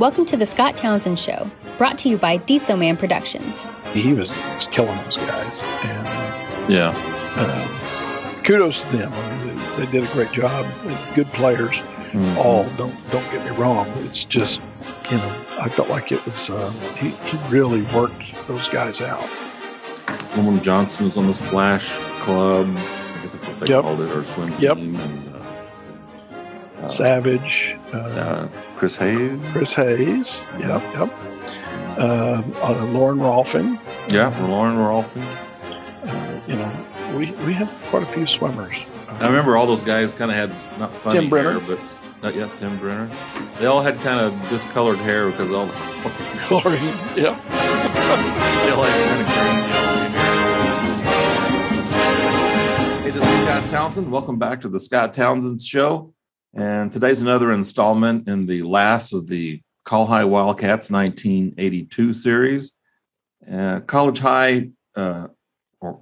Welcome to the Scott Townsend Show, brought to you by Dietz-O-Man Productions. He was just killing those guys. And, kudos to them. I mean, they did a great job. Good players. Mm-hmm. All don't get me wrong. It's just, you know, I felt like it was he really worked those guys out. Norman Johnson was on the Splash Club. I guess that's what they called it, or swim team. And, Savage. Chris Hayes. Lauren Rolfing. Lauren Rolfing. You know, we had quite a few swimmers. I remember all those guys kind of had not funny hair, but not yet Tim Brenner. They all had kind of discolored hair because of all the chlorine. They all had kind of green, yellowy hair. Hey, this is Scott Townsend. Welcome back to the Scott Townsend Show. And today's another installment in the last of the Call High Wildcats 1982 series. College High, or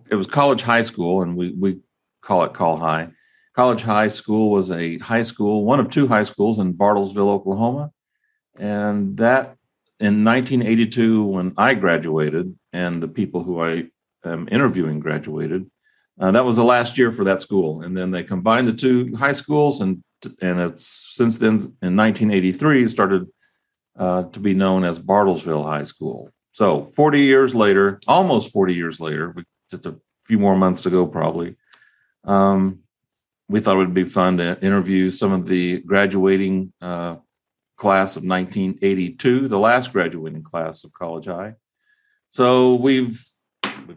it was College High School, and we call it Call High. College High School was a high school, one of two high schools in Bartlesville, Oklahoma. And that in 1982, when I graduated and the people who I am interviewing graduated, that was the last year for that school. And then they combined the two high schools, and it's since then, in 1983, it started to be known as Bartlesville High School. So 40 years later, almost 40 years later, just a few more months to go probably, we thought it would be fun to interview some of the graduating class of 1982, the last graduating class of College High. So we've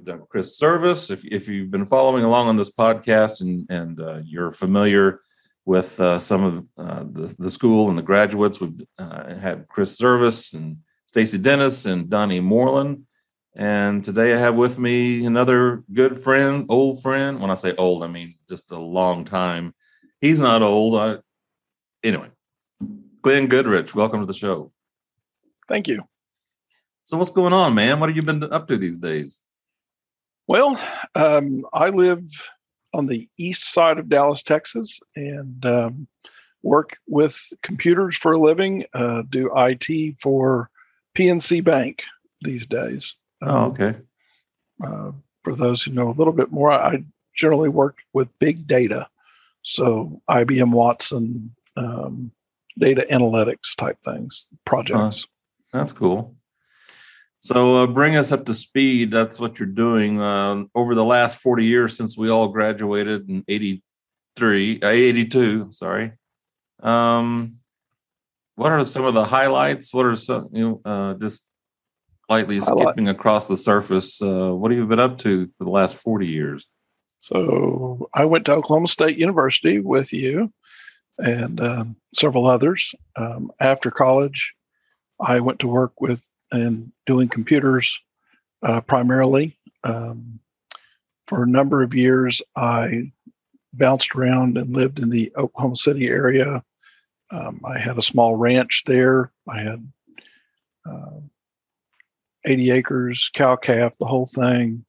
done Chris Zervis. If you've been following along on this podcast and you're familiar with some of the school and the graduates, we've had Chris Zervis and Stacy Dennis and Donnie Moreland. And today I have with me another good friend, old friend. When I say old, I mean just a long time. He's not old. Anyway, Glenn Goodrich, welcome to the show. Thank you. So what's going on, man? What have you been up to these days? Well, I live on the east side of Dallas, Texas, and work with computers for a living, do IT for PNC Bank these days. Okay. For those who know a little bit more, I generally work with big data, so IBM Watson, data analytics type things, projects. That's cool. So bring us up to speed. That's what you're doing over the last 40 years since we all graduated in 82. Sorry. What are some of the highlights? What are some, just lightly skipping across the surface? What have you been up to for the last 40 years? So I went to Oklahoma State University with you and several others. After college, I went to work with and doing computers primarily. For a number of years, I bounced around and lived in the Oklahoma City area. I had a small ranch there. I had 80 acres, cow-calf, the whole thing.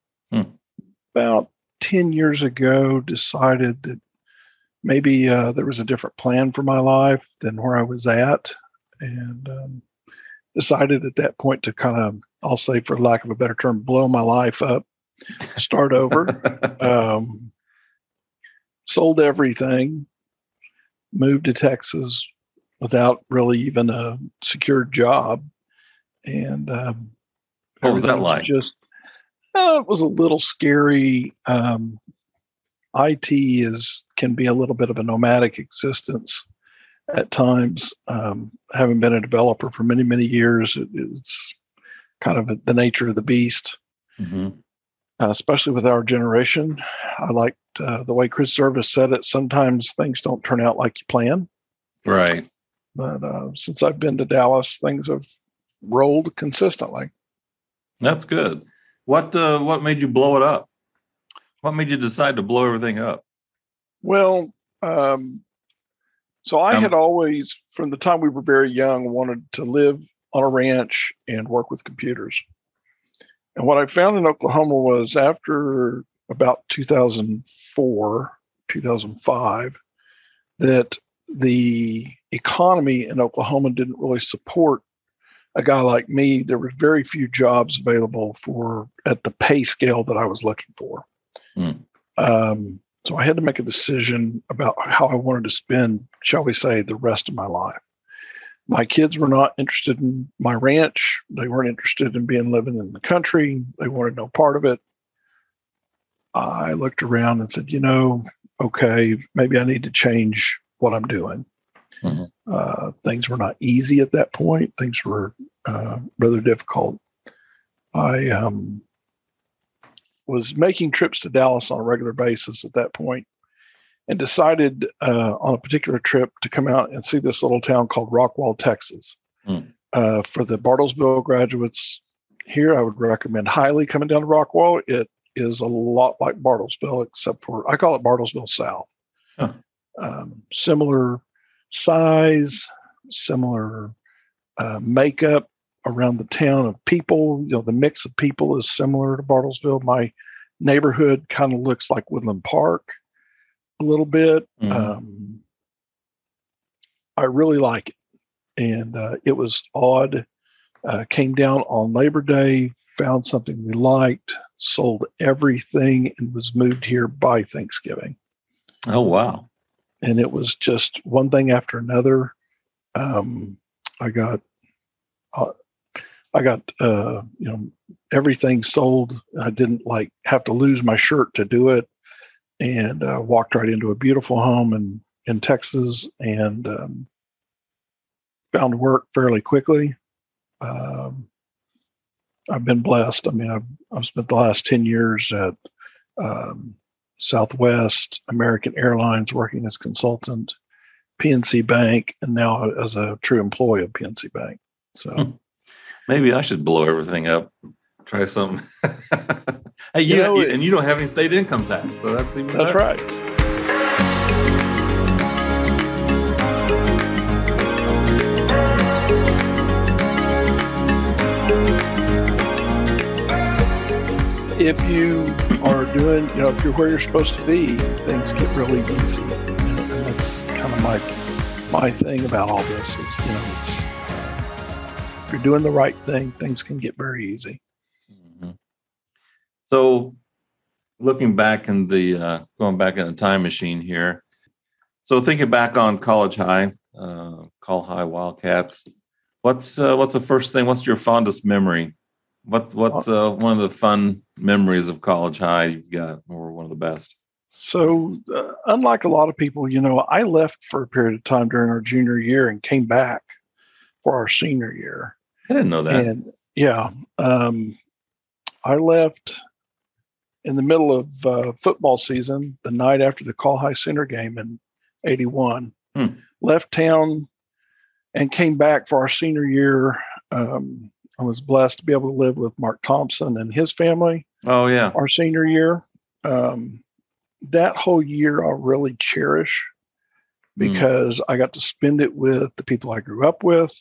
About 10 years ago, decided that maybe there was a different plan for my life than where I was at. And decided at that point to kind of, I'll say for lack of a better term, blow my life up, start over. Sold everything, moved to Texas without really even a secured job. And what was that like? Just, it was a little scary. IT can be a little bit of a nomadic existence at times. Having been a developer for many, many years, it's kind of the nature of the beast, especially with our generation. I liked the way Chris Zervis said it. Sometimes things don't turn out like you plan. Right. But since I've been to Dallas, things have rolled consistently. That's good. What made you blow it up? What made you decide to blow everything up? Well, so I had always, from the time we were very young, wanted to live on a ranch and work with computers. And what I found in Oklahoma was after about 2004, 2005, that the economy in Oklahoma didn't really support a guy like me, there were very few jobs available for at the pay scale that I was looking for. So I had to make a decision about how I wanted to spend, shall we say, the rest of my life. My kids were not interested in my ranch. They weren't interested in living in the country. They wanted no part of it. I looked around and said, you know, okay, maybe I need to change what I'm doing. Mm-hmm. Things were not easy at that point. Things were rather difficult. I was making trips to Dallas on a regular basis at that point, and decided on a particular trip to come out and see this little town called Rockwall, Texas. For the Bartlesville graduates here, I would recommend highly coming down to Rockwall. It is a lot like Bartlesville, except for, I call it Bartlesville South. Huh. Similar size, similar makeup around the town of people. You know, the mix of people is similar to Bartlesville. My neighborhood kind of looks like Woodland Park a little bit. I really like it. And it was odd. Came down on Labor Day, found something we liked, sold everything, and was moved here by Thanksgiving. Oh, wow. And it was just one thing after another. I got you know, everything sold. I didn't have to lose my shirt to do it, and walked right into a beautiful home in Texas, and found work fairly quickly. I've been blessed. I mean, I've spent the last 10 years at Southwest, American Airlines, working as consultant, PNC Bank, and now as a true employee of PNC Bank. So maybe I should blow everything up, try something. Hey, you know, and you don't have any state income tax, so that's even better. That's right. If you are doing, you know, if you're where you're supposed to be, things get really easy. And that's kind of my thing about all this is, you know, it's, if you're doing the right thing, things can get very easy. Mm-hmm. So looking back in the, going back in the time machine here. So thinking back on College High, Call High Wildcats, what's the first thing, what's your fondest memory? What's one of the fun memories of College High you've got, or one of the best? So unlike a lot of people, you know, I left for a period of time during our junior year and came back for our senior year. I didn't know that. And, yeah. I left in the middle of football season, the night after the Call High Center game in 81. Left town and came back for our senior year. I was blessed to be able to live with Mark Thompson and his family. Oh, yeah. Our senior year. That whole year I really cherish because I got to spend it with the people I grew up with.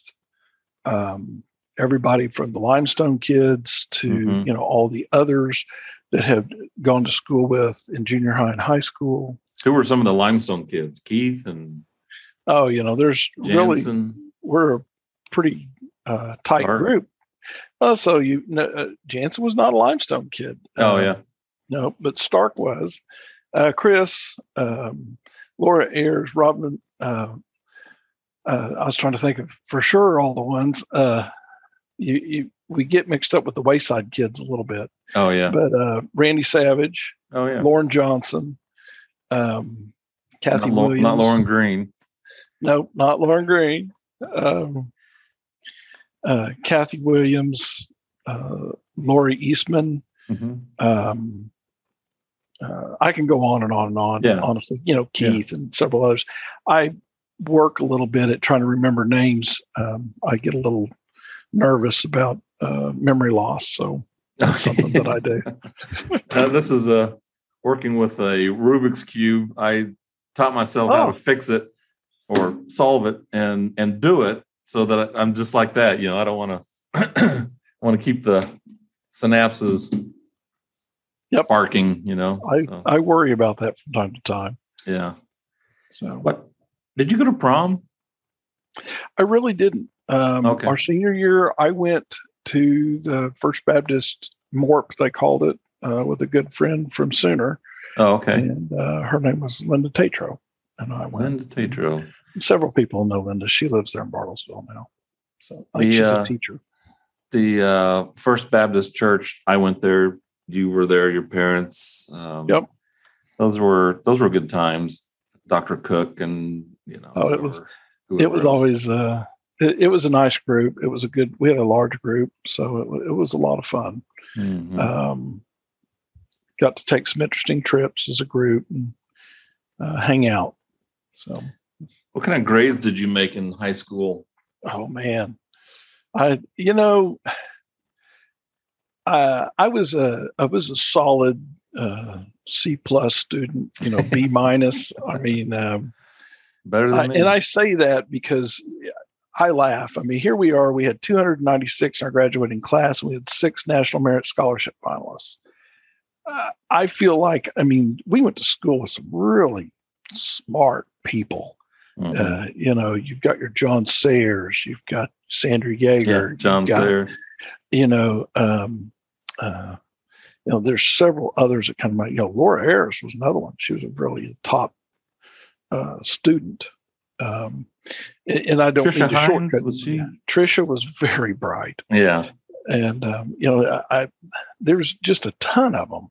Everybody from the Limestone kids to, you know, all the others that have gone to school with in junior high and high school. Who were some of the Limestone kids? Keith and... Oh, you know, there's Jansen. Really, we're a pretty tight group. So Jansen was not a Limestone kid. No, but Stark was. Chris, Laura Ayers, Robin. I was trying to think of for sure all the ones. We get mixed up with the Wayside kids a little bit. Oh yeah. But Randy Savage. Oh yeah. Loren Johnson. Kathy Williams. Not Lauren Green. Nope, not Lauren Green. Kathy Williams, Lori Eastman. I can go on and on, honestly, you know, Keith and several others. I work a little bit at trying to remember names. I get a little nervous about memory loss. So that's something that I do. This is working with a Rubik's Cube. I taught myself how to fix it or solve it and do it. So that I'm just like that, you know. I don't want to keep the synapses sparking, you know. I worry about that from time to time. Yeah. So, what did you go to prom? I really didn't. Okay. Our senior year, I went to the First Baptist MORP, they called it, with a good friend from Sooner. Oh, okay. And her name was Linda Tatro. And I went. Linda Tatro. Several people know Linda. She lives there in Bartlesville now. So I think she's a teacher. The First Baptist Church, I went there. You were there, your parents. Yep. Those were good times. Dr. Cook and, it was a nice group. It was we had a large group. So it was a lot of fun. Mm-hmm. Got to take some interesting trips as a group and hang out. So what kind of grades did you make in high school? Oh man. I was a solid C+ student, B minus. I mean, better than me. And I say that because I laugh. I mean, here we are, we had 296 in our graduating class. And we had 6 National Merit Scholarship finalists. I feel like, we went to school with some really smart people. Mm-hmm. You've got your John Sayers, you've got Sandra Yeager, John Sayers. There's several others that kind of Laura Ayers was another one. She was a really top student. And I don't Trisha mean Hines, shortcut. Was she? Yeah. Trisha was very bright. Yeah. And, there's just a ton of them.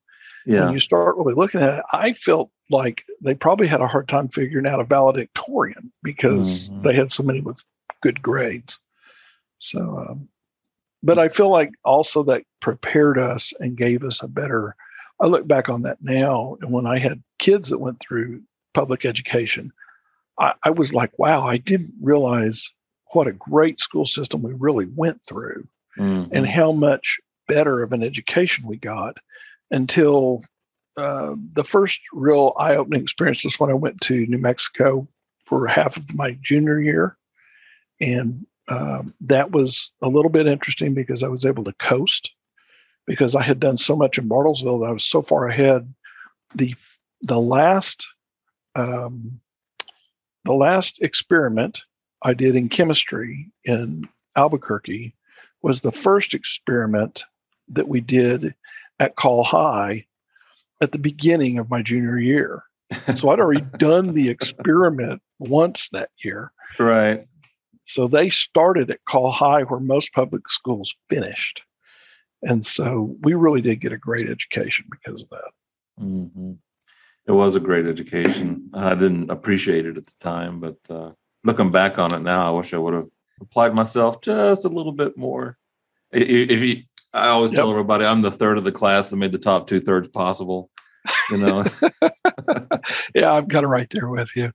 Yeah. When you start really looking at it, I felt like they probably had a hard time figuring out a valedictorian because they had so many with good grades. So, but I feel like also that prepared us and gave us a better, I look back on that now. And when I had kids that went through public education, I was like, wow, I didn't realize what a great school system we really went through and how much better of an education we got until the first real eye-opening experience was when I went to New Mexico for half of my junior year. And that was a little bit interesting because I was able to coast because I had done so much in Bartlesville that I was so far ahead. The last experiment I did in chemistry in Albuquerque was the first experiment that we did at Call High at the beginning of my junior year. So I'd already done the experiment once that year. Right. So they started at Call High where most public schools finished. And so we really did get a great education because of that. Mm-hmm. It was a great education. I didn't appreciate it at the time, but looking back on it now, I wish I would have applied myself just a little bit more. I always tell everybody I'm the third of the class that made the top 2/3 possible. Yeah, I'm kind of right there with you.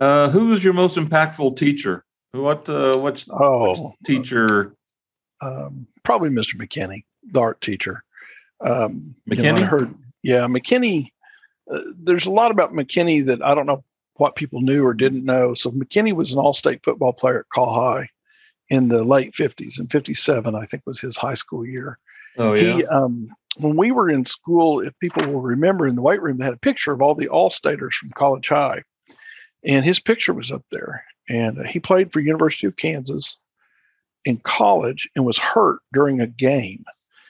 Who was your most impactful teacher? What teacher? Probably Mr. McKinney, the art teacher. McKinney? McKinney. There's a lot about McKinney that I don't know what people knew or didn't know. So McKinney was an all-state football player at Call High in the late 50s, and 57, I think, was his high school year. Oh, yeah. He, when we were in school, if people will remember, in the weight room, they had a picture of all the all-staters from College High. And his picture was up there. And he played for University of Kansas in college and was hurt during a game,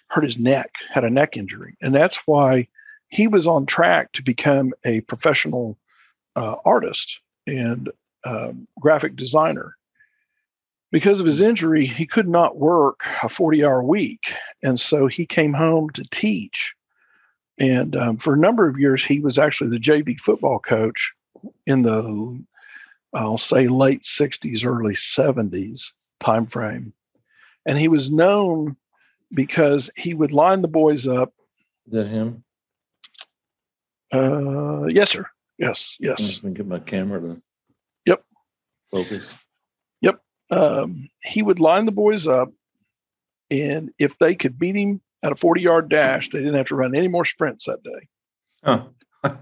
hurt his neck, had a neck injury. And that's why he was on track to become a professional artist and graphic designer. Because of his injury, he could not work a 40-hour week. And so he came home to teach. And for a number of years, he was actually the JV football coach in the, I'll say, late 60s, early 70s time frame. And he was known because he would line the boys up. Is that him? Yes, sir. Yes. Let me get my camera to focus. Yep. He would line the boys up, and if they could beat him at a 40-yard dash, they didn't have to run any more sprints that day. Huh.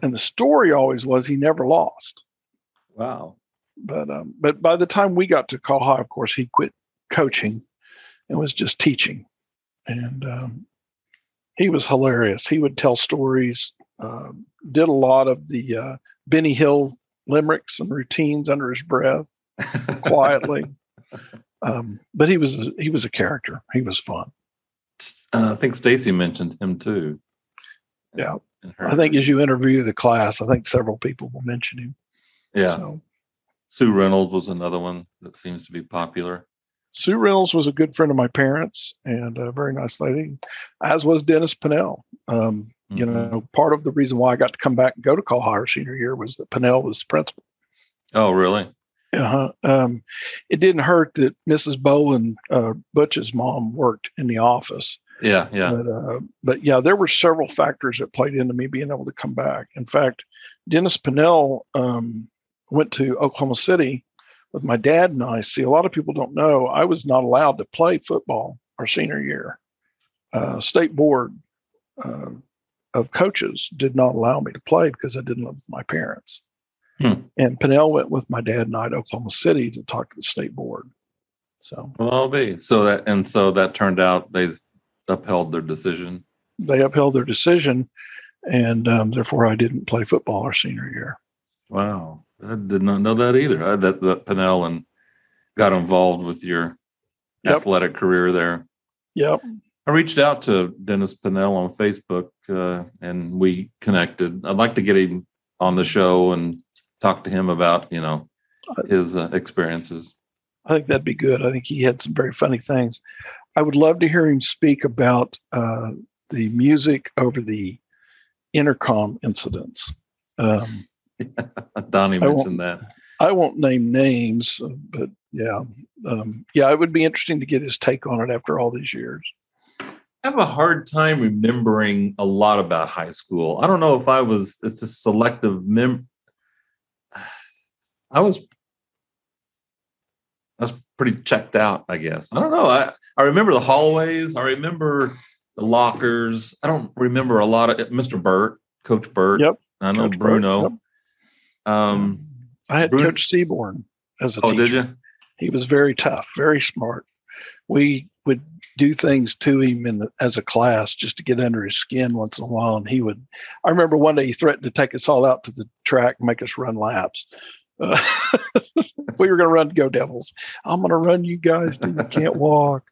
And the story always was he never lost. Wow. But by the time we got to Call High, of course, he quit coaching and was just teaching. And he was hilarious. He would tell stories, did a lot of the Benny Hill limericks and routines under his breath quietly. But he was a character. He was fun. I think Stacy mentioned him too. Yeah. I think as you interview the class, I think several people will mention him. Yeah. So, Sue Reynolds was another one that seems to be popular. Sue Reynolds was a good friend of my parents and a very nice lady, as was Dennis Pinnell. Mm-hmm. You know, part of the reason why I got to come back and go to Call High senior year was that Pinnell was the principal. Oh, really? Uh-huh. It didn't hurt that Mrs. Boland, Butch's mom, worked in the office. Yeah, yeah. But yeah, there were several factors that played into me being able to come back. In fact, Dennis Pinnell went to Oklahoma City with my dad and I. See, a lot of people don't know, I was not allowed to play football our senior year. State board of coaches did not allow me to play because I didn't live with my parents. Hmm. And Pinnell went with my dad and I to Oklahoma City to talk to the state board. So, well, I'll be so that turned out they upheld their decision. They upheld their decision, and therefore I didn't play football our senior year. Wow, I did not know that either. That Pinnell and got involved with your athletic career there. Yep. I reached out to Dennis Pinnell on Facebook, and we connected. I'd like to get him on the show and talk to him about, you know, his experiences. I think that'd be good. I think he had some very funny things. I would love to hear him speak about the music over the intercom incidents. Donnie mentioned that. I won't name names, but yeah. It would be interesting to get his take on it after all these years. I have a hard time remembering a lot about high school. I don't know if it's a selective memory. I was pretty checked out, I guess. I don't know. I remember the hallways. I remember the lockers. I don't remember a lot of Mr. Burt, Coach Burt. Yep. I know Coach Bruno. Burt, yep. I had Bruno. Coach Seaborn as a teacher. Oh, did you? He was very tough, very smart. We would do things to him as a class just to get under his skin once in a while. And I remember one day he threatened to take us all out to the track and make us run laps. We were going to run Go Devils. I'm going to run you guys till you can't walk.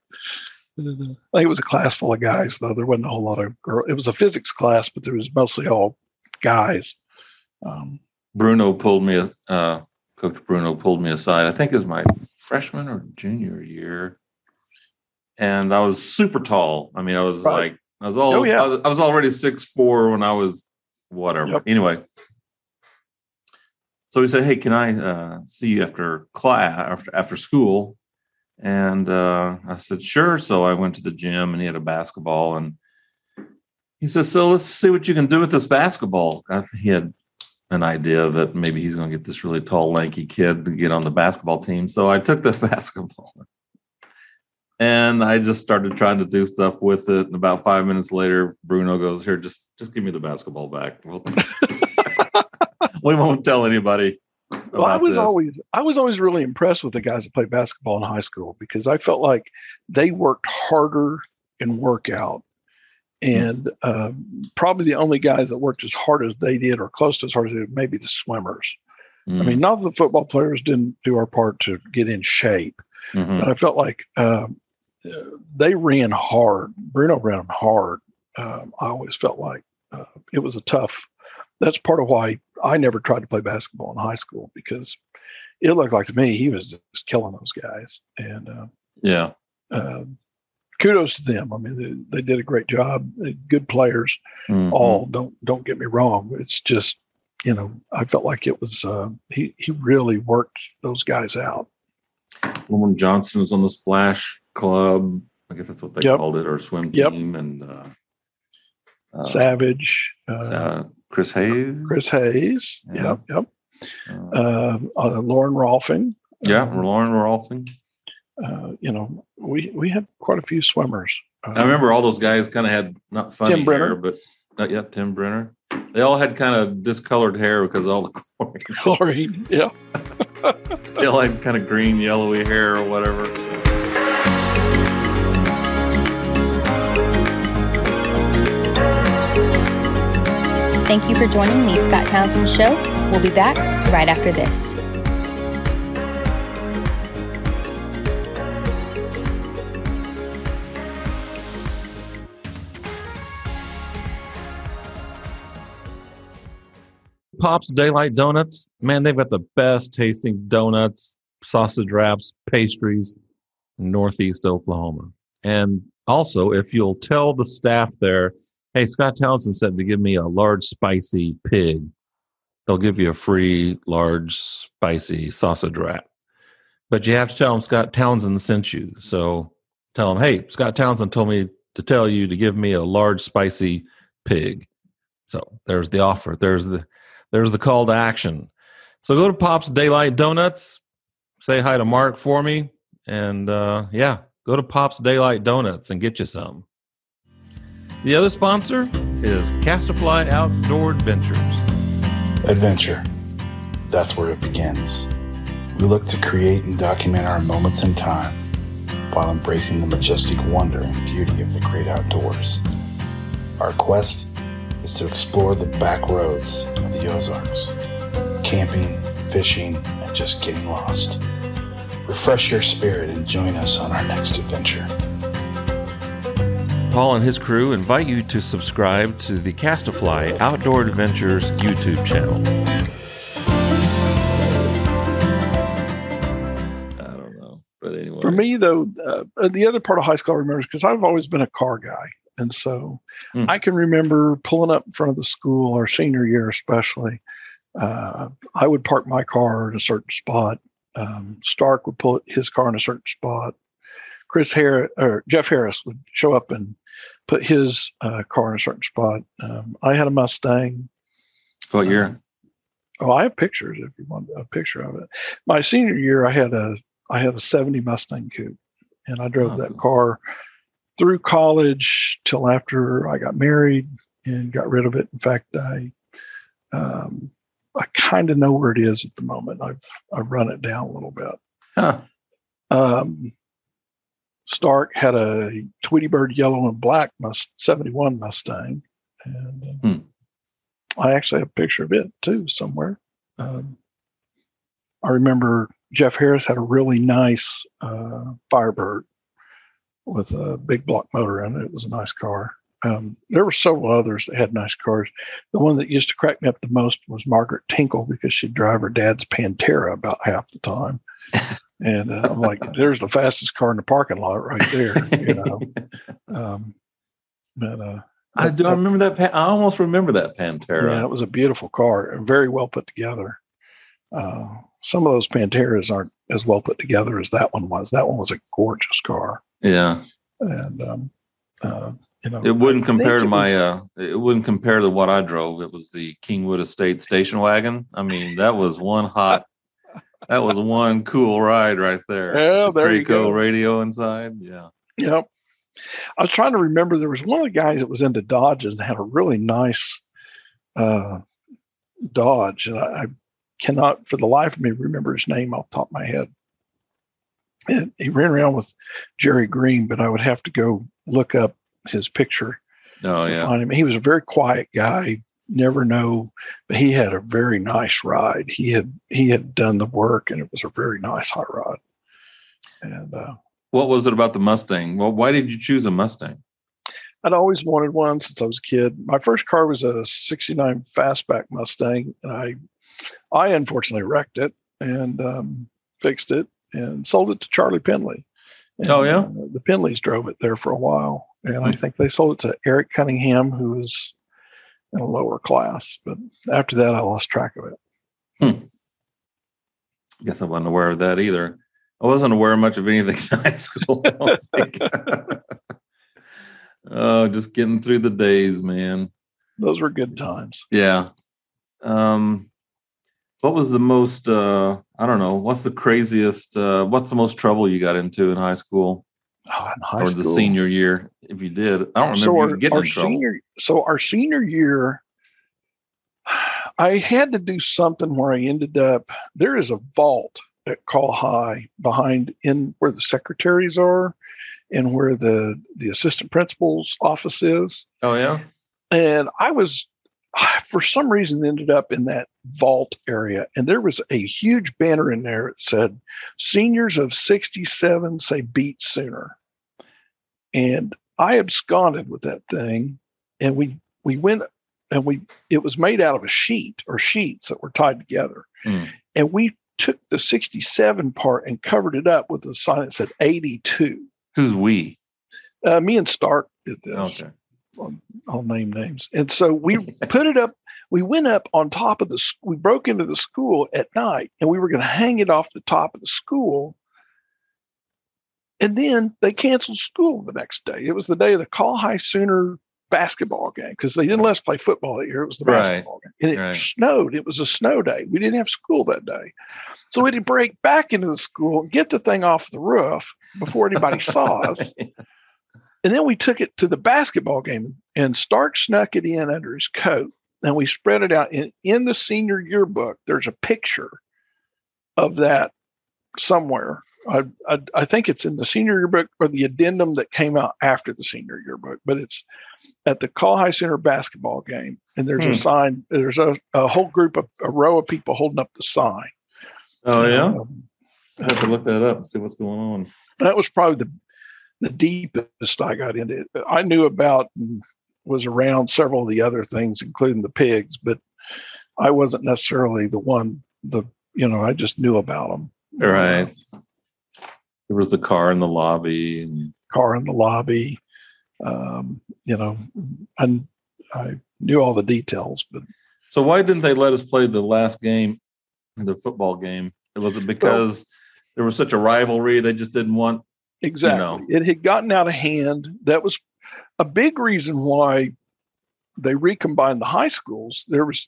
I think it was a class full of guys, though. There wasn't a whole lot of girls. It was a physics class, but there was mostly all guys. Coach Bruno pulled me aside. I think it was my freshman or junior year. And I was super tall. I mean, I was right. I was already 6'4" when I was whatever. Yep. Anyway. So he said, "Hey, can I see you after class, after school?" And I said, "Sure." So I went to the gym, and he had a basketball. And he says, "So let's see what you can do with this basketball." He had an idea that maybe he's going to get this really tall, lanky kid to get on the basketball team. So I took the basketball, and I just started trying to do stuff with it. And about 5 minutes later, Bruno goes, "Here, just give me the basketball back." Well, we won't tell anybody about this. I was always really impressed with the guys that played basketball in high school because I felt like they worked harder in workout, and probably the only guys that worked as hard as they did or close to as hard as they did, maybe the swimmers. Mm-hmm. I mean, not that the football players didn't do our part to get in shape, mm-hmm. but I felt like they ran hard. Bruno ran hard. I always felt like it was a tough. That's part of why I never tried to play basketball in high school because it looked like to me he was just killing those guys. And kudos to them. I mean, they did a great job. Good players, mm-hmm. all. Don't get me wrong. It's just, you know, I felt like it was he really worked those guys out. Loren Johnson was on the Splash Club. I guess that's what they called it, or swim team, and Savage. Chris Hayes. Yeah. Yep. Lauren Rolfing. Yeah, Lauren Rolfing. You know, we had quite a few swimmers. I remember all those guys kind of had not funny hair, but Tim Brenner. They all had kind of discolored hair because all the chlorine. Yeah. They all had kind of green, yellowy hair or whatever. Thank you for joining the Scott Townsend Show. We'll be back right after this. Pops, Daylight Donuts, man, they've got the best tasting donuts, sausage wraps, pastries in Northeast Oklahoma. And also, if you'll tell the staff there, hey, Scott Townsend said to give me a large spicy pig, they'll give you a free large spicy sausage wrap. But you have to tell them Scott Townsend sent you. So tell them, hey, Scott Townsend told me to tell you to give me a large spicy pig. So there's the offer. There's the call to action. So go to Pop's Daylight Donuts. Say hi to Mark for me. And yeah, go to Pop's Daylight Donuts and get you some. The other sponsor is Castafly Outdoor Adventures. Adventure. That's where it begins. We look to create and document our moments in time while embracing the majestic wonder and beauty of the great outdoors. Our quest is to explore the back roads of the Ozarks, camping, fishing, and just getting lost. Refresh your spirit and join us on our next adventure. Paul and his crew invite you to subscribe to the Castafly Outdoor Adventures YouTube channel. I don't know, but anyway. For me, though, the other part of high school I remember is because I've always been a car guy. And so I can remember pulling up in front of the school, our senior year especially. I would park my car in a certain spot. Stark would pull his car in a certain spot. Jeff Harris would show up and put his car in a certain spot. I had a Mustang. What year? I have pictures if you want a picture of it. My senior year, I had a 70 Mustang Coupe, and I drove that car through college till after I got married and got rid of it. In fact, I kind of know where it is at the moment. I've run it down a little bit. Stark had a Tweety Bird yellow and black 71 Mustang, and I actually have a picture of it too somewhere. I remember Jeff Harris had a really nice Firebird with a big block motor in it. It was a nice car. There were several others that had nice cars. The one that used to crack me up the most was Margaret Tinkle, because she'd drive her dad's Pantera about half the time. And I'm like, there's the fastest car in the parking lot right there, you know. I remember that. I almost remember that Pantera. Yeah, it was a beautiful car and very well put together. Some of those Panteras aren't as well put together as that one was. That one was a gorgeous car. Yeah. And, you know, it wouldn't compare to what I drove. It was the Kingwood Estate station wagon. I mean, that was that was one cool ride right there. Yeah, there you go. Radio inside. Yeah. Yep. I was trying to remember, there was one of the guys that was into Dodges and had a really nice Dodge. And I cannot, for the life of me, remember his name off the top of my head. And he ran around with Jerry Green, but I would have to go look up his picture. Oh, yeah. On him. He was a very quiet guy. Never know, but he had a very nice ride. He had done the work, and it was a very nice hot rod. And what was it about the Mustang? Well, why did you choose a Mustang? I'd always wanted one since I was a kid. My first car was a '69 fastback Mustang, and I unfortunately wrecked it and fixed it and sold it to Charlie Penley. And, the Penleys drove it there for a while, and I think they sold it to Eric Cunningham, who was in a lower class, but after that I lost track of it. Guess I wasn't aware of that either. I wasn't aware of much of anything in high school. Oh, just getting through the days, man. Those were good times. Yeah. What was the most? I don't know. What's the craziest? What's the most trouble you got into in high school? The senior year, if you did. I don't remember getting in trouble. Our senior year, I had to do something where I ended up. There is a vault at Call High behind in where the secretaries are and where the assistant principal's office is. Oh, yeah. And I for some reason ended up in that vault area, and there was a huge banner in there that said, "Seniors of 67 say beat sooner." And I absconded with that thing, and we went and it was made out of a sheet or sheets that were tied together. Mm. And we took the 67 part and covered it up with a sign that said 82. Who's we? Me and Stark did this. Okay. I'll name names. And so we put it up. We went up on top of we broke into the school at night, and we were going to hang it off the top of the school. And then they canceled school the next day. It was the day of the Call High Sooner basketball game, because they didn't let us play football that year. It was the basketball game. And it snowed. It was a snow day. We didn't have school that day. So we had to break back into the school and get the thing off the roof before anybody saw us. And then we took it to the basketball game, and Stark snuck it in under his coat, and we spread it out. And in the senior yearbook, there's a picture of that somewhere. I think it's in the senior yearbook or the addendum that came out after the senior yearbook, but it's at the Call High Center basketball game. And there's a sign, there's a whole group of a row of people holding up the sign. Oh yeah. I have to look that up and see what's going on. That was probably the deepest I got into it. I knew about and was around several of the other things, including the pigs, but I wasn't necessarily the one, I just knew about them. Right. There was the car in the lobby. I knew all the details. But so why didn't they let us play the last game, the football game? Was it because there was such a rivalry they just didn't want? Exactly. It had gotten out of hand. That was a big reason why they recombined the high schools. There was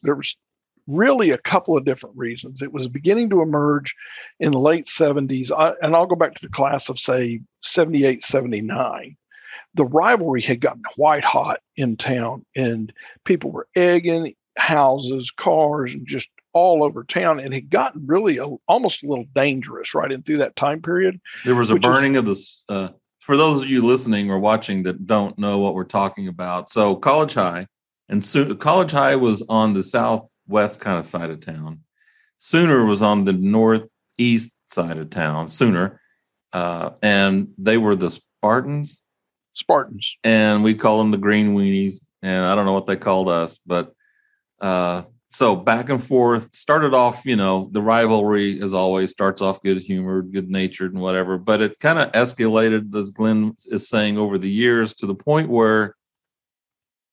really a couple of different reasons. It was beginning to emerge in the late 70s. And I'll go back to the class of, say, 78, 79. The rivalry had gotten white hot in town, and people were egging houses, cars, and just all over town. And it had gotten really almost a little dangerous right in through that time period. There was a burning of this. For those of you listening or watching that don't know what we're talking about. So College High was on the southwest kind of side of town. Sooner was on the northeast side of town. Sooner, and they were the Spartans, and we call them the Green Weenies. And I don't know what they called us, but so back and forth. Started off, the rivalry as always starts off good humored, good natured, and whatever. But it kind of escalated, as Glenn is saying, over the years to the point where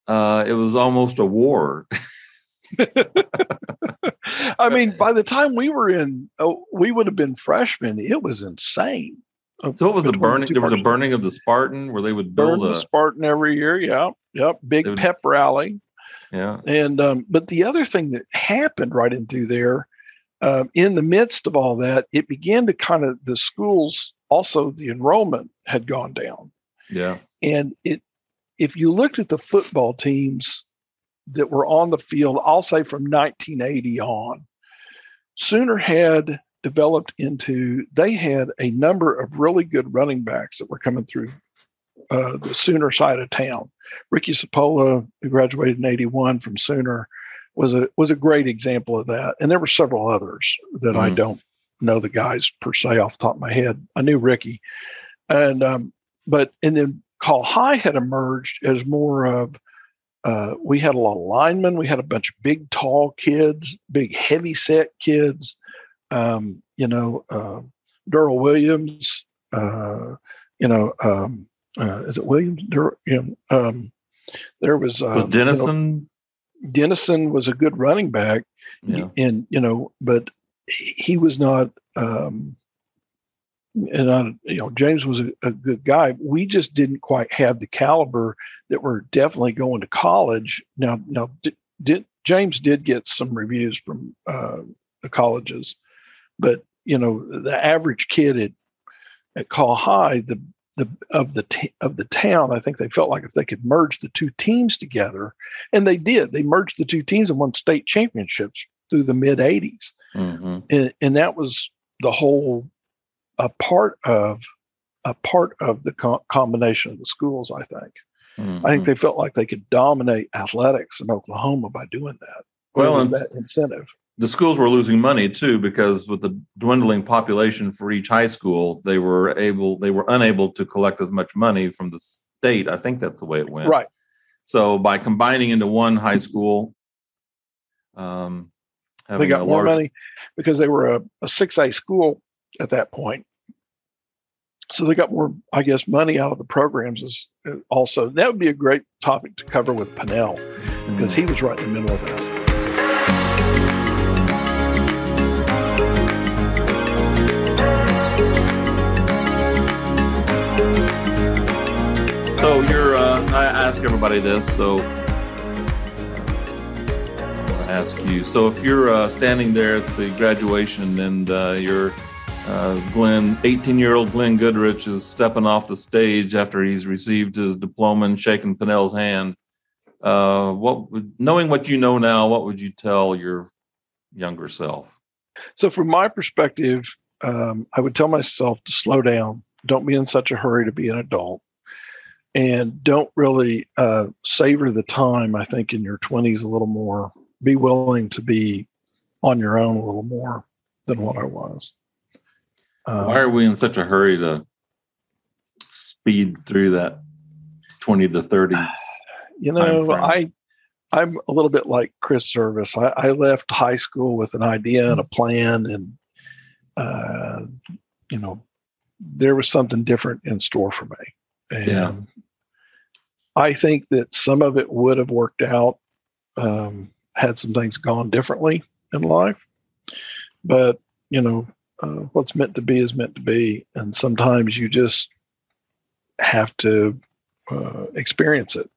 it was almost a war. I mean, by the time we were we would have been freshmen. It was insane. So it was a burning. There was a burning of the Spartan where they would build a Spartan every year. Yeah, yep. Big pep rally. Yeah, and but the other thing that happened right in through there, in the midst of all that, it began to kind of the schools. Also, the enrollment had gone down. Yeah, and if you looked at the football teams that were on the field, I'll say from 1980 on, Sooner had developed into, they had a number of really good running backs that were coming through the Sooner side of town. Ricky Cipolla, who graduated in 81 from Sooner, was a great example of that. And there were several others that I don't know the guys per se off the top of my head. I knew Ricky. And then Call High had emerged as more of, we had a lot of linemen. We had a bunch of big, tall kids, big, heavy set kids. Darrell Williams. Is it Williams? There was Dennison. Dennison was a good running back, and but he was not. James was a good guy. We just didn't quite have the caliber that were definitely going to college. Now, James did get some reviews from the colleges, but the average kid at Call High, of the town, I think they felt like if they could merge the two teams together, and they did. They merged the two teams and won state championships through the mid '80s, and that was the whole. A part of the combination of the schools, I think. Mm-hmm. I think they felt like they could dominate athletics in Oklahoma by doing that. Well, was that incentive. The schools were losing money too, because with the dwindling population for each high school, they were unable to collect as much money from the state. I think that's the way it went. Right. So by combining into one high school, they got more money because they were a 6A school at that point. So they got more, I guess, money out of the programs is also. That would be a great topic to cover with Pinnell because he was right in the middle of that. So you're, I ask everybody this, so I'll ask you. So if you're standing there at the graduation and you're Glenn, 18-year-old Glenn Goodrich is stepping off the stage after he's received his diploma and shaking Pinnell's hand. Knowing what you know now, what would you tell your younger self? So from my perspective, I would tell myself to slow down. Don't be in such a hurry to be an adult. And don't really savor the time, I think, in your 20s a little more. Be willing to be on your own a little more than what I was. Why are we in such a hurry to speed through that 20 to 30s? You know, I'm a little bit like Chris Zervis. I left high school with an idea and a plan, and, you know, there was something different in store for me. And yeah. I think that some of it would have worked out had some things gone differently in life. But, you know, what's meant to be is meant to be. And sometimes you just have to experience it.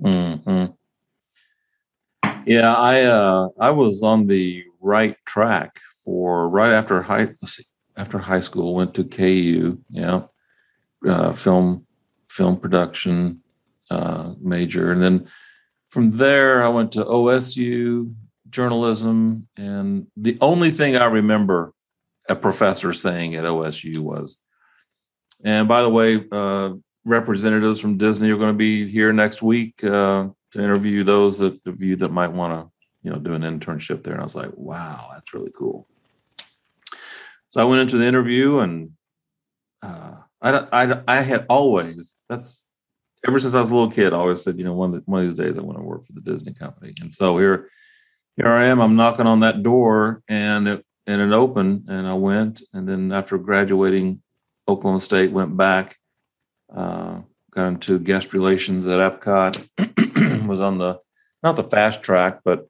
Mm-hmm. Yeah, I was on the right track for right after high school, went to KU, film production major. And then from there, I went to OSU, journalism. And the only thing I remember a professor saying at OSU was, and by the way, representatives from Disney are going to be here next week to interview those of you that might want to, you know, do an internship there. And I was like, wow, that's really cool. So I went into the interview and I had always, that's ever since I was a little kid, I always said, you know, one of these days I want to work for the Disney company. And so here I am, I'm knocking on that door and it opened, and I went. And then after graduating Oklahoma State, went back, got into guest relations at Epcot, was on the, not the fast track, but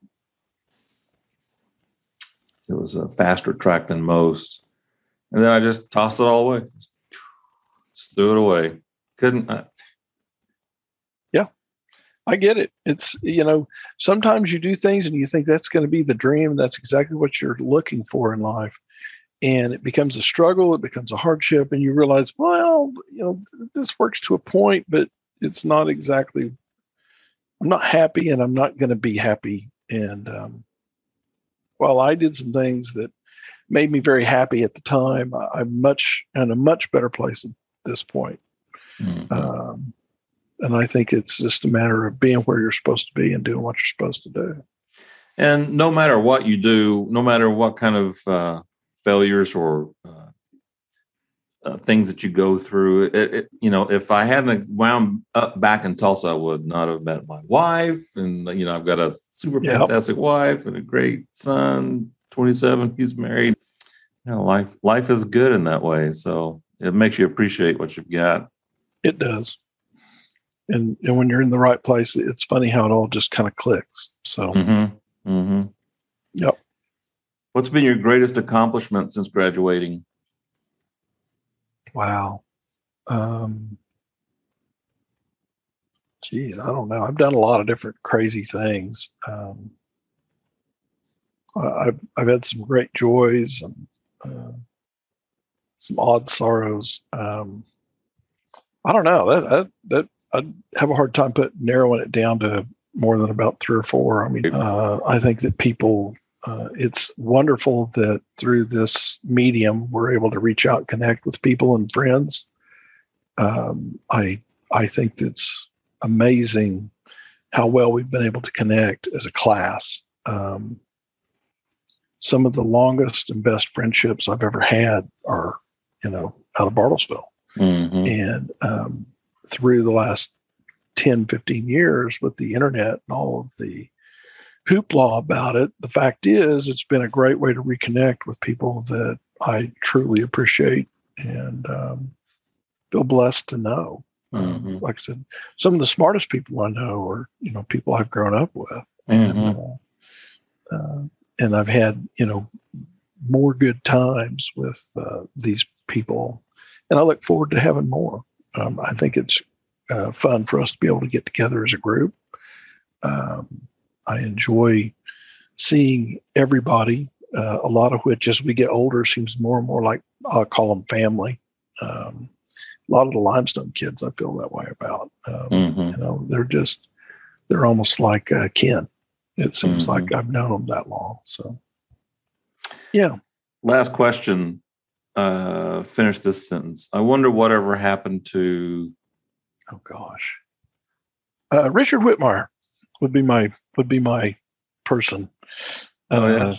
it was a faster track than most. And then I just tossed it all away. Just threw it away. Couldn't. Yeah, I get it. It's, you know, sometimes you do things and you think that's going to be the dream. That's exactly what you're looking for in life. And it becomes a struggle. It becomes a hardship. And you realize, well, you know, this works to a point, but it's not exactly, I'm not happy and I'm not going to be happy. And while I did some things that made me very happy at the time, I'm in a much better place at this point. Mm-hmm. And I think it's just a matter of being where you're supposed to be and doing what you're supposed to do. And no matter what you do, no matter what kind of failures or things that you go through, you know, if I hadn't wound up back in Tulsa, I would not have met my wife. And, you know, I've got a super fantastic wife and a great son, 27. He's married. You know, life is good in that way. So it makes you appreciate what you've got. It does. And when you're in the right place, it's funny how it all just kind of clicks. So, Yep. What's been your greatest accomplishment since graduating? Wow. Geez, I don't know. I've done a lot of different crazy things. I've had some great joys and some odd sorrows. I don't know. That I'd have a hard time narrowing it down to more than about three or four. I mean, I think that people, it's wonderful that through this medium, we're able to reach out, connect with people and friends. I think it's amazing how well we've been able to connect as a class. Some of the longest and best friendships I've ever had are, you know, out of Bartlesville. Mm-hmm. And through the last 10, 15 years with the internet and all of the hoopla about it. The fact is, it's been a great way to reconnect with people that I truly appreciate and feel blessed to know. Mm-hmm. Like I said, some of the smartest people I know are, you know, people I've grown up with. Mm-hmm. And I've had, you know, more good times with these people. And I look forward to having more. I think it's fun for us to be able to get together as a group. I enjoy seeing everybody, a lot of which, as we get older, seems more and more like, I'll call them family. A lot of the Limestone kids I feel that way about. You know, they're almost like kin. It seems like I've known them that long. So, yeah. Last question. Finish this sentence. I wonder whatever happened to... Oh, gosh. Richard Whitmire would be my person. Richard. I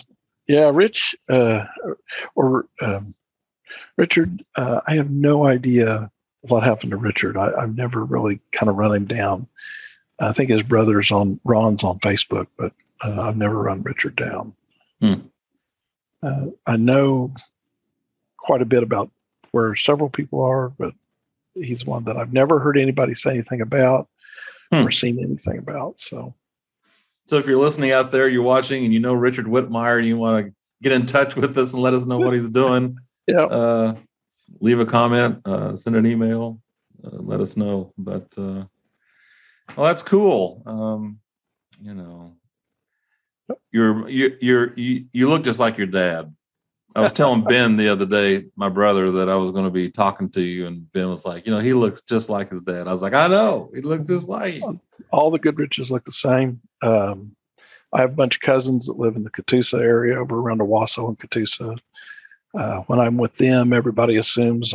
have no idea what happened to Richard. I've never really kind of run him down. I think his brother's Ron's on Facebook, but I've never run Richard down. I know quite a bit about where several people are, but he's one that I've never heard anybody say anything about or seen anything about. So if you're listening out there, you're watching, and you know Richard Whitmire, and you want to get in touch with us and let us know what he's doing, leave a comment, send an email, let us know. But well, that's cool. You know, you look just like your dad. I was telling Ben the other day, my brother, that I was going to be talking to you, and Ben was like, you know, he looks just like his dad. I was like, I know, he looks just like him. All the Goodriches look the same. I have a bunch of cousins that live in the Catoosa area, over around Owasso and Catoosa. When I'm with them, everybody assumes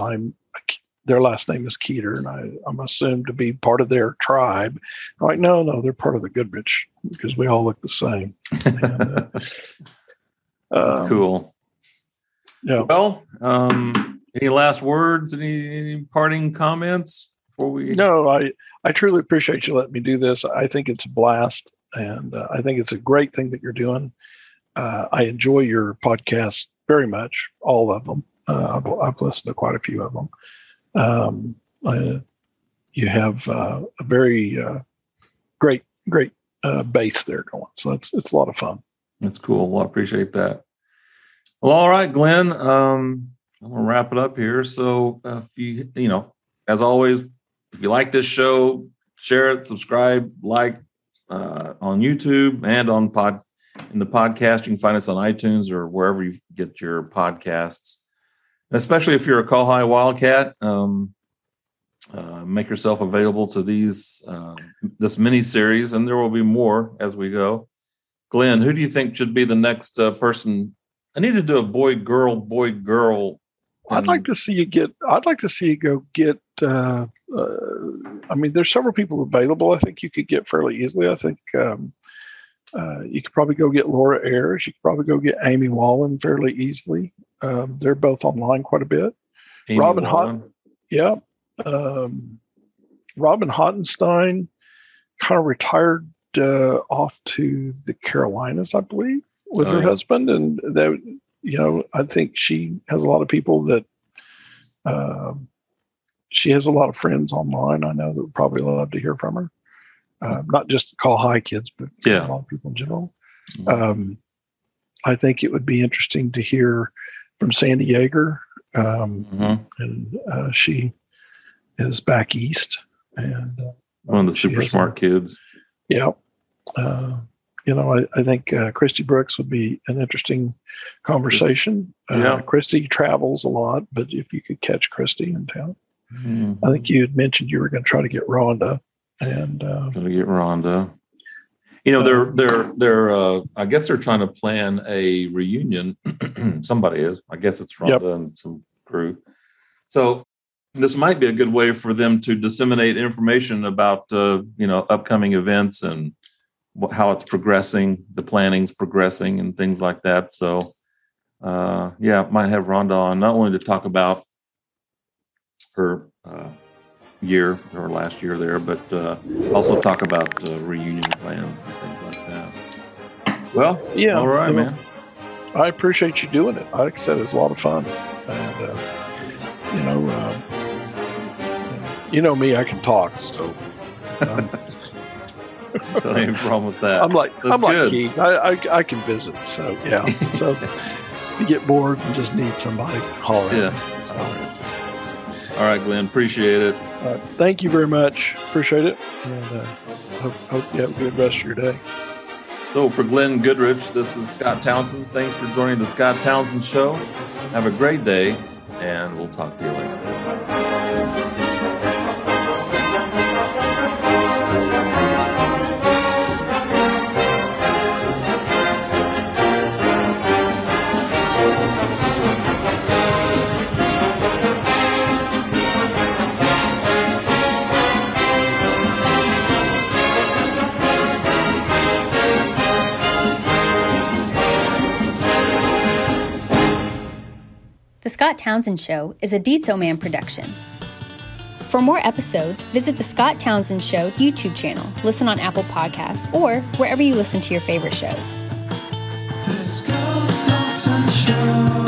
their last name is Keeter, and I'm assumed to be part of their tribe. I'm like, no, they're part of the Goodrich, because we all look the same. And, that's cool. Yeah. Well, any last words, any parting comments before we? No, I truly appreciate you letting me do this. I think it's a blast, and I think it's a great thing that you're doing. I enjoy your podcast very much, all of them. I've listened to quite a few of them. You have a very great base there going, so it's a lot of fun. That's cool. Well, I appreciate that. Well, all right, Glenn, I'm going to wrap it up here. So if you know, as always, if you like this show, share it, subscribe, like on YouTube and in the podcast. You can find us on iTunes or wherever you get your podcasts. And especially if you're a Call High Wildcat, make yourself available to this mini-series, and there will be more as we go. Glenn, who do you think should be the next person? I need to do a boy, girl. I'd like to see you go get, I mean, there's several people available. I think you could get fairly easily. I think you could probably go get Laura Ayers. You could probably go get Amy Wallen fairly easily. They're both online quite a bit. Amy Robin Wallen. Yeah. Robin Hottenstein kind of retired off to the Carolinas, I believe, with her husband, and that, you know, I think she has a lot of people that she has a lot of friends online. I know that would probably love to hear from her, not just Call High kids, but a lot of people in general. I think it would be interesting to hear from Sandy Yeager, and she is back east, and one of the super smart kids. Yeah. You know, I think Christy Brooks would be an interesting conversation. Christy travels a lot, but if you could catch Christy in town. I think you had mentioned you were going to try to get Rhonda. You know, they're I guess they're trying to plan a reunion. Somebody is. I guess it's Rhonda and some crew. So this might be a good way for them to disseminate information about, you know, upcoming events and how it's progressing, the planning's progressing, and things like that. So, might have Rhonda on, not only to talk about her year or last year there, but also talk about reunion plans and things like that. Well, yeah, all right, man. I appreciate you doing it. Like I said, it's a lot of fun, and you know me, I can talk, so. There ain't a problem with that. I'm like Keith. I can visit, so yeah. So if you get bored and just need somebody, holler at me. All right, Glenn. Appreciate it. Thank you very much. Appreciate it, and hope you have a good rest of your day. So for Glenn Goodrich, this is Scott Townsend. Thanks for joining the Scott Townsend Show. Have a great day, and we'll talk to you later. The Scott Townsend Show is a Dietz-O-Man production. For more episodes, visit the Scott Townsend Show YouTube channel, listen on Apple Podcasts, or wherever you listen to your favorite shows. The Scott Townsend Show.